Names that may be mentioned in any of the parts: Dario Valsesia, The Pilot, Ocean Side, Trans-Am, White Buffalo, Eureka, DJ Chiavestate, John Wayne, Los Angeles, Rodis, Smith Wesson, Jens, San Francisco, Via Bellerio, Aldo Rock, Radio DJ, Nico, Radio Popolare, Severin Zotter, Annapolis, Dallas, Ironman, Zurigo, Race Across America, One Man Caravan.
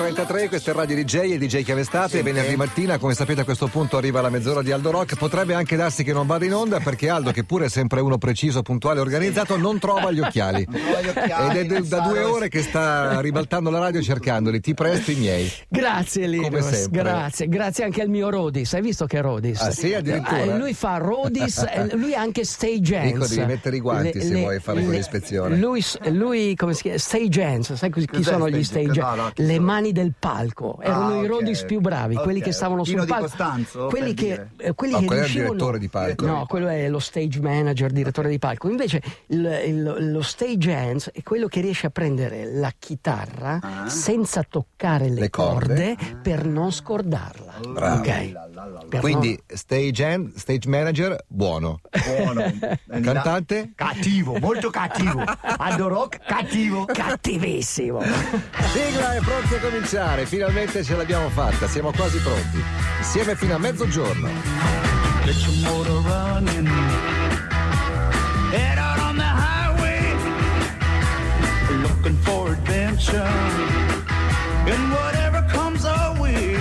9.33, questo è Radio DJ e DJ Chiavestate. Sì, venerdì mattina, come sapete, a questo punto arriva la mezz'ora di Aldo Rock. Potrebbe anche darsi che non vada in onda perché Aldo, che pure è sempre uno preciso, puntuale, organizzato, non trova gli occhiali. Ed è da 2 ore che sta ribaltando la radio cercandoli. Ti presto i miei. Grazie Liros, grazie anche al mio Rodis. Hai visto che è Rodis? Ah sì, addirittura. Lui fa Rodis, lui è anche Stage Jens. Dico, devi mettere i guanti se vuoi fare quell'ispezione. Lui come si chiama? Stage Jens, sai chi sono gli Stage Jens? No, le sono? Mani del palco. Erano i Rodis più bravi, quelli che stavano sul palco. Costanzo, quelli che quello è il direttore di palco. No, quello è lo stage manager, direttore di palco. Invece lo Stage Hands è quello che riesce a prendere la chitarra senza toccare le corde per non scordarla. Okay. Quindi Stage Hand, Stage Manager buono. Cantante cattivo, molto cattivo. Aldo Rock cattivo, cattivissimo. Sigla, è pronto a cominciare. Finalmente ce l'abbiamo fatta, siamo quasi pronti. Insieme fino a mezzogiorno. Get your motor running. Head out on the highway. Looking for adventure. And whatever comes our way.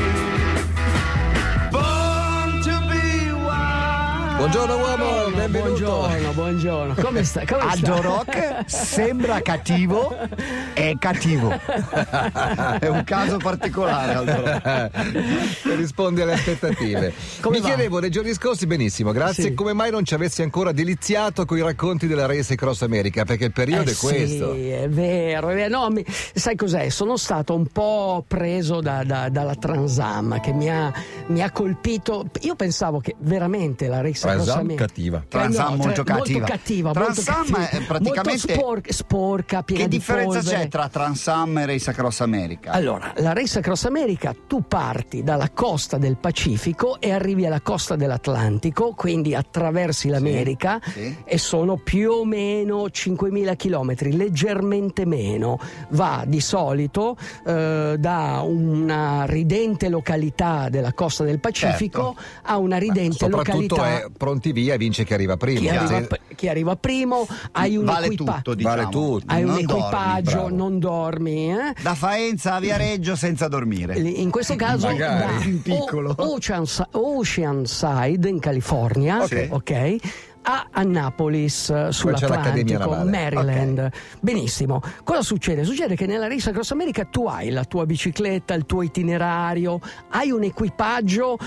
Born to be wild. Buongiorno uomo, benvenuto. Buongiorno. Come sta? Aldo Rock sembra cattivo, è cattivo. È un caso particolare, Aldo Rock. Risponde alle aspettative. Mi chiedevo nei giorni scorsi, benissimo, grazie, come mai non ci avessi ancora deliziato con i racconti della Race Across America, perché il periodo è questo. Sì, è vero. No, sai cos'è? Sono stato un po' preso dalla Trans-Am che mi ha colpito. Io pensavo che veramente la Race Across America cattiva. Trans-Am molto cattiva. Trans-Am è praticamente molto sporca, piena di polvere. Che differenza c'è tra Trans-Am e Race Across America? Allora, la Race Across America, tu parti dalla costa del Pacifico e arrivi alla costa dell'Atlantico, quindi attraversi l'America e sono più o meno 5.000 chilometri, leggermente meno. Va di solito da una ridente località della costa del Pacifico a una ridente località. Soprattutto è pronti via e vince chi arriva prima. Chi arriva primo hai un equipaggio, non dormi, da Faenza a Viareggio senza dormire, in questo caso magari da Ocean Side in California, ok? A Annapolis sull'Atlantico, Maryland. Benissimo. Cosa succede? Succede che nella Race Across America tu hai la tua bicicletta, il tuo itinerario, hai un equipaggio,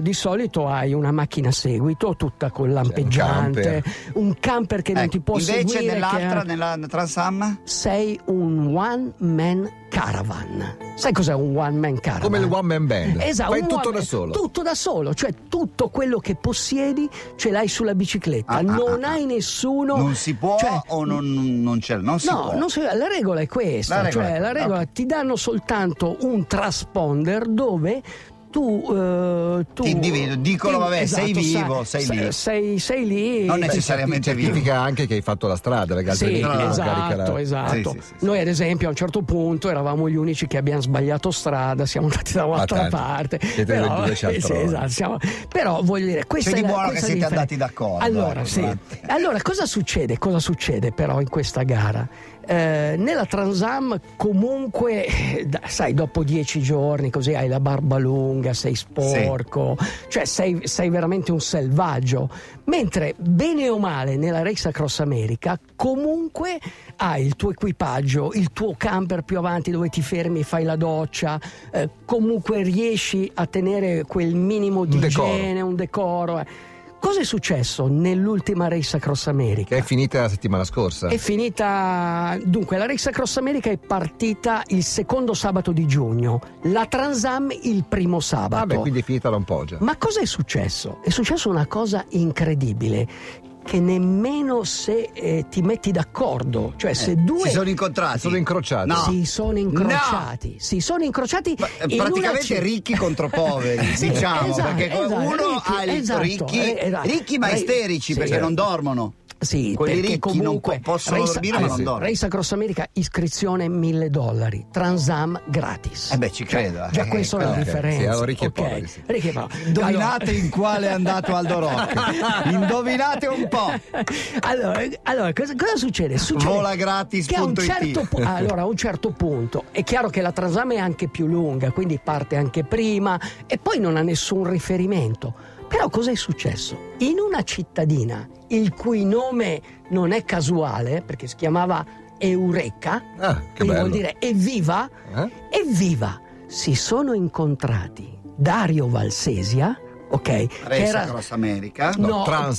di solito hai una macchina a seguito tutta con lampeggiante, un camper che non ti può seguire. Invece nell'altra, nella Trans-Am, sei un One Man Caravan. Sai cos'è un One Man Caravan? Come il One Man Band. Esatto. Fai tutto da solo. Tutto da solo, cioè tutto quello che possiedi ce l'hai sulla bicicletta. Non hai nessuno. Non si può, cioè, o non c'è? Non si può. Non si, la regola è questa. La regola ti danno soltanto un transponder dove tu ti individuo, dicono sei vivo, sei lì, non necessariamente vivo. Significa anche che hai fatto la strada, ragazzi. Sì, esatto. Sì. Noi ad esempio a un certo punto eravamo gli unici che abbiamo sbagliato strada, siamo andati da un'altra parte, però voglio dire, questa è di buono che siete andati d'accordo. Allora cosa succede però in questa gara? Nella Trans-Am comunque sai, dopo 10 giorni così hai la barba lunga, sei sporco, cioè sei veramente un selvaggio, mentre bene o male nella Race Across America comunque hai il tuo equipaggio, il tuo camper più avanti dove ti fermi, fai la doccia, comunque riesci a tenere quel minimo di igiene, un decoro. Cosa è successo nell'ultima Race Across America? Che è finita la settimana scorsa. Dunque, la Race Across America è partita il secondo sabato di giugno, la Trans-Am il primo sabato. Vabbè, quindi è finita da un po' già. Ma cosa è successo? È successa una cosa incredibile, che nemmeno se ti metti d'accordo, cioè se due si sono incrociati praticamente ricci contro poveri, diciamo, perché uno ha ricchi ma isterici perché non dormono. Sì, quelli perché ricchi comunque non possono dormire, ma non dormono. Race Across America, iscrizione $1.000, Trans-Am gratis. Eh beh, ci credo. Già questa è la differenza. Sì, ricchi e poveri. Sì. Ricchi e poveri. Indovinate in quale è andato Aldo Rock. Indovinate un po'. Allora cosa succede? Vola gratis. Che a un certo punto è chiaro che la Trans-Am è anche più lunga, quindi parte anche prima e poi non ha nessun riferimento. Però cosa è successo? In una cittadina il cui nome non è casuale, perché si chiamava Eureka, che vuol dire evviva, evviva, si sono incontrati Dario Valsesia,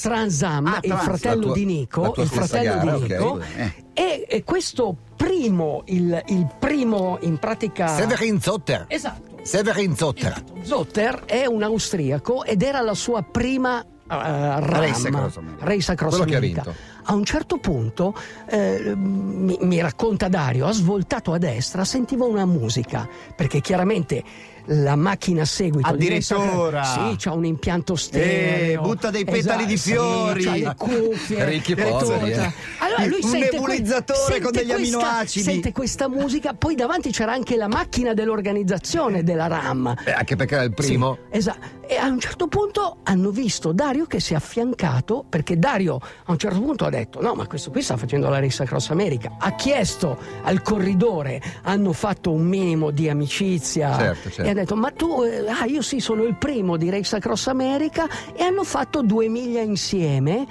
Trans-Am, il fratello di Nico, e questo primo, il primo in pratica... Severin Zotter. Esatto. Severin Zotter. Zotter è un austriaco ed era la sua prima Race Across America. A un certo punto mi racconta Dario, ha svoltato a destra, sentiva una musica, perché chiaramente la macchina a seguito addirittura sì, c'ha un impianto stereo, butta dei petali di fiori, sì, c'ha le cuffie, ricchi poveri, allora lui un nebulizzatore con degli aminoacidi, sente questa musica. Poi davanti c'era anche la macchina dell'organizzazione della RAM, anche perché era il primo, sì, esatto. E a un certo punto hanno visto Dario che si è affiancato, perché Dario a un certo punto ha detto: no, ma questo qui sta facendo la Race Across America. Ha chiesto al corridore, hanno fatto un minimo di amicizia, certo. E ha detto: ma tu, io sì, sono il primo di Race Across America. E hanno fatto 2 miglia insieme.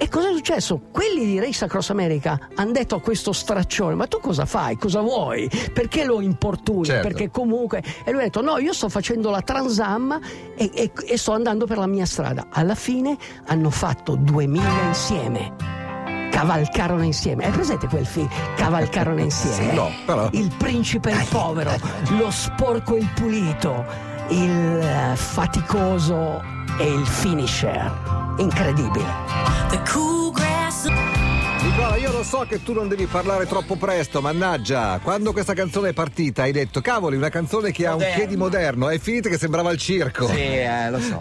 E cosa è successo? Quelli di Race Across America hanno detto a questo straccione: ma tu cosa fai? Cosa vuoi? Perché lo importuni? Certo. Perché comunque... E lui ha detto: no, io sto facendo la Trans-Am e sto andando per la mia strada. Alla fine hanno fatto 2 miglia insieme. Cavalcarono insieme. Hai presente quel film? Cavalcarono insieme. Sì, no, però... Il principe e il povero, lo sporco e il pulito, il faticoso e il finisher. Incredibile. Nicola, io lo so che tu non devi parlare troppo presto, mannaggia. Quando questa canzone è partita hai detto: cavoli, una canzone che ha un che di moderno. È finita che sembrava il circo. Sì, lo so.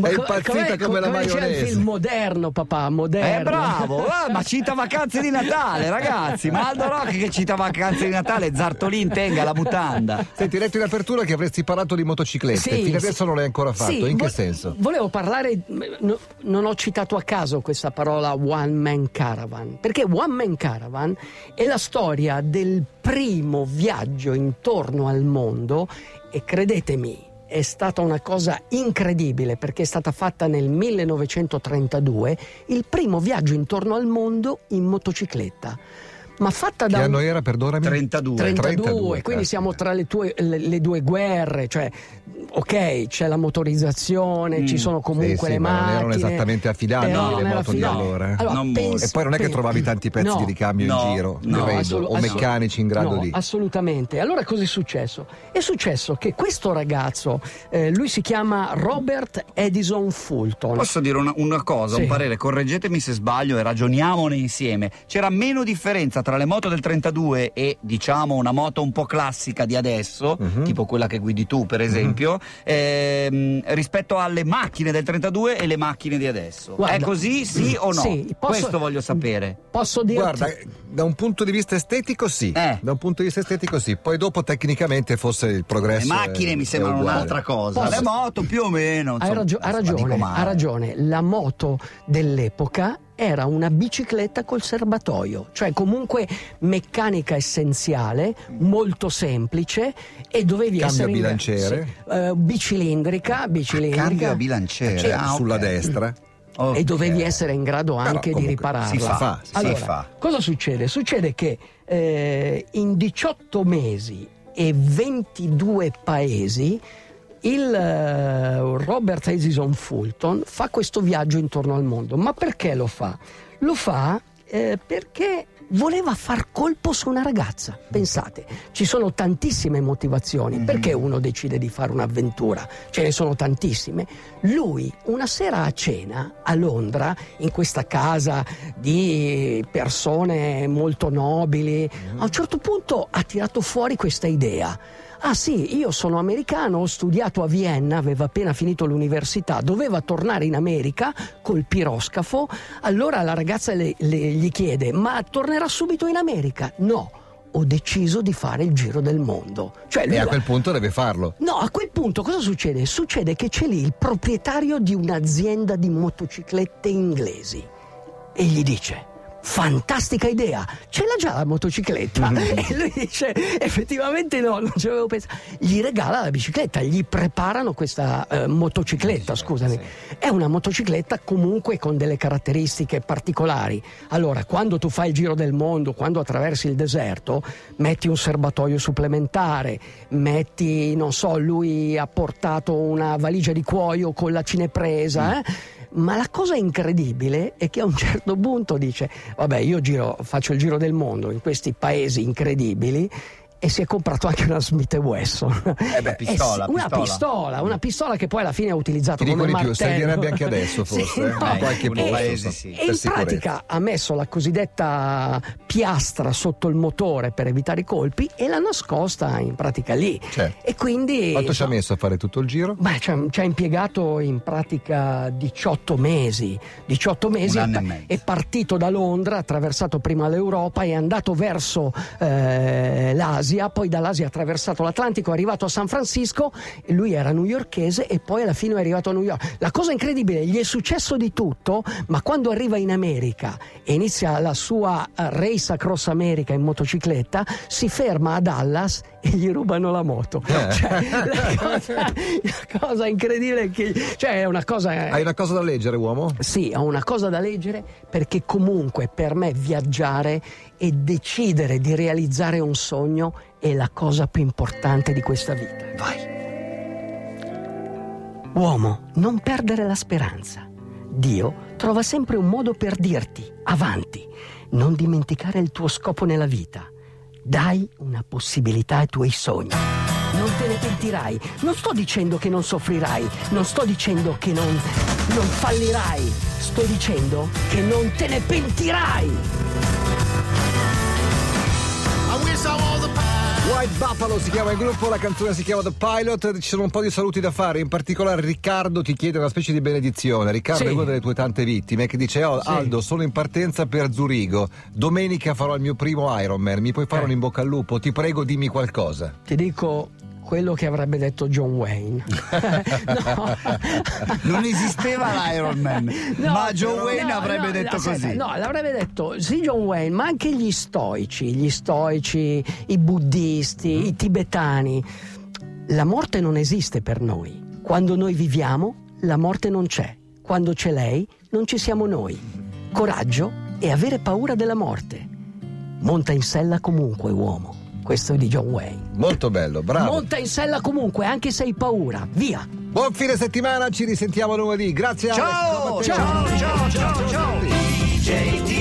È impazzita come la maionese. C'è il moderno, papà, moderno. Bravo, ma cita Vacanze di Natale, ragazzi. Ma Aldo Rock che cita Vacanze di Natale, Zartolin tenga la mutanda. Senti, hai detto in apertura che avresti parlato di motociclette. Sì, fino adesso non l'hai ancora fatto. Sì, in che senso? Volevo parlare, non ho citato a caso questa parola One Man Caravan. Perché One Man Caravan è la storia del primo viaggio intorno al mondo, e credetemi, è stata una cosa incredibile, perché è stata fatta nel 1932, il primo viaggio intorno al mondo in motocicletta. Ma fatta da... Che anno era, perdonami? 32, quindi siamo tra le due guerre, cioè c'è la motorizzazione, ci sono comunque le macchine, ma non erano esattamente affidabili le moto di allora. E poi non è che trovavi tanti pezzi di ricambio in giro, o meccanici in grado di... Assolutamente. Allora cosa è successo? È successo che questo ragazzo, lui si chiama Robert Edison Fulton. Posso dire una cosa, un parere, correggetemi se sbaglio e ragioniamone insieme. C'era meno differenza tra le moto del 32 e, diciamo, una moto un po' classica di adesso, tipo quella che guidi tu, per esempio, rispetto alle macchine del 32 e le macchine di adesso. Guarda, è così, sì o no? Sì, questo voglio sapere. Posso dirti? Guarda, da un punto di vista estetico sì, da un punto di vista estetico sì, poi dopo tecnicamente fosse il progresso. Le macchine mi sembrano un'altra cosa. Le moto più o meno. Ha ragione, la moto dell'epoca era una bicicletta col serbatoio, cioè comunque meccanica essenziale, molto semplice, e dovevi essere bilanciere, bicilindrica. Cambio a bilanciere sulla destra. E dovevi essere in grado anche di ripararla. Si fa. Cosa succede? Succede che in 18 mesi e 22 paesi il Robert Edison Fulton fa questo viaggio intorno al mondo. Ma perché lo fa? Lo fa perché voleva far colpo su una ragazza. Pensate, ci sono tantissime motivazioni perché uno decide di fare un'avventura, ce ne sono tantissime. Lui una sera a cena a Londra, in questa casa di persone molto nobili, a un certo punto ha tirato fuori questa idea. ah sì, io sono americano, ho studiato a Vienna, aveva appena finito l'università, doveva tornare in America col piroscafo, allora la ragazza gli chiede, ma tornerà subito in America? No, ho deciso di fare il giro del mondo. Cioè, lui... E a quel punto deve farlo. No, a quel punto cosa succede? Succede che c'è lì il proprietario di un'azienda di motociclette inglesi e gli dice... fantastica idea, ce l'ha già la motocicletta? E lui dice effettivamente no, non ci avevo pensato. Gli regala la bicicletta, gli preparano questa motocicletta, scusami, sì. È una motocicletta comunque con delle caratteristiche particolari. Allora, quando tu fai il giro del mondo, quando attraversi il deserto, metti un serbatoio supplementare, metti, non so, lui ha portato una valigia di cuoio con la cinepresa, Ma la cosa incredibile è che a un certo punto dice, vabbè, io faccio il giro del mondo in questi paesi incredibili, e si è comprato anche una Smith Wesson, una pistola che poi alla fine ha utilizzato come martello. Ti dico di più, servirebbe anche adesso forse, sì, no? Qualche paese sì. E in pratica ha messo la cosiddetta piastra sotto il motore per evitare i colpi e l'ha nascosta in pratica lì. Certo. E quindi quanto ci ha messo a fare tutto il giro? Beh, ci ha impiegato in pratica 18 mesi. È partito da Londra, ha attraversato prima l'Europa, è andato verso l'Asia. Poi dall'Asia ha attraversato l'Atlantico, è arrivato a San Francisco, lui era newyorkese e poi alla fine è arrivato a New York. La cosa incredibile, gli è successo di tutto, ma quando arriva in America e inizia la sua Race Across America in motocicletta, si ferma a Dallas e gli rubano la moto. Cioè, la cosa incredibile è che, cioè, è una cosa... Hai una cosa da leggere, uomo? Sì, ho una cosa da leggere, perché comunque per me viaggiare e decidere di realizzare un sogno è la cosa più importante di questa vita. Vai. Uomo, non perdere la speranza. Dio trova sempre un modo per dirti, avanti, non dimenticare il tuo scopo nella vita. Dai una possibilità ai tuoi sogni. Non te ne pentirai. Non sto dicendo che non soffrirai. Non sto dicendo che non fallirai. Sto dicendo che non te ne pentirai. White Buffalo si chiama il gruppo, la canzone si chiama The Pilot. Ci sono un po' di saluti da fare, in particolare Riccardo ti chiede una specie di benedizione. Riccardo, sì, è una delle tue tante vittime, che dice, sì, Aldo, sono in partenza per Zurigo, domenica farò il mio primo Ironman, mi puoi fare un in bocca al lupo? Ti prego, dimmi qualcosa. Ti dico quello che avrebbe detto John Wayne. No. Non esisteva l'Ironman, ma John Wayne avrebbe detto così. No, l'avrebbe detto sì John Wayne, ma anche gli stoici, i buddisti, i tibetani. La morte non esiste per noi. Quando noi viviamo, la morte non c'è. Quando c'è lei, non ci siamo noi. Coraggio e avere paura della morte. Monta in sella comunque, uomo. Questo è di John Wayne. Molto bello, bravo. Monta in sella comunque, anche se hai paura. Via. Buon fine settimana, ci risentiamo lunedì. Grazie. Ciao. Ciao. Ciao. Ciao. Ciao. Ciao.